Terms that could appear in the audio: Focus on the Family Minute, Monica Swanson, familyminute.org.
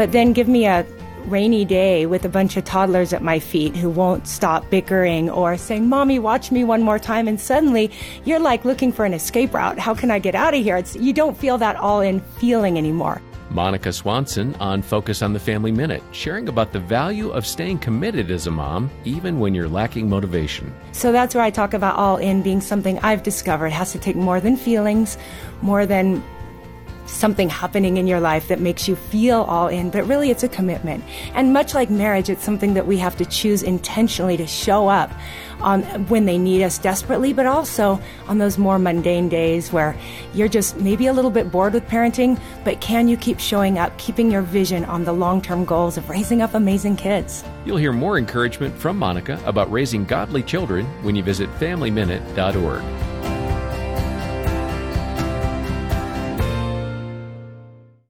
But then give me a rainy day with a bunch of toddlers at my feet who won't stop bickering or saying, "Mommy, watch me one more time," and suddenly you're like looking for an escape route. How can I get out of here? You don't feel that all-in feeling anymore. Monica Swanson on Focus on the Family Minute, sharing about the value of staying committed as a mom, even when you're lacking motivation. So that's where I talk about all-in being something I've discovered. It has to take more than feelings, more than something happening in your life that makes you feel all in, but really it's a commitment. And much like marriage, it's something that we have to choose intentionally to show up on when they need us desperately, but also on those more mundane days where you're just maybe a little bit bored with parenting, but can you keep showing up, keeping your vision on the long-term goals of raising up amazing kids? You'll hear more encouragement from Monica about raising godly children when you visit familyminute.org.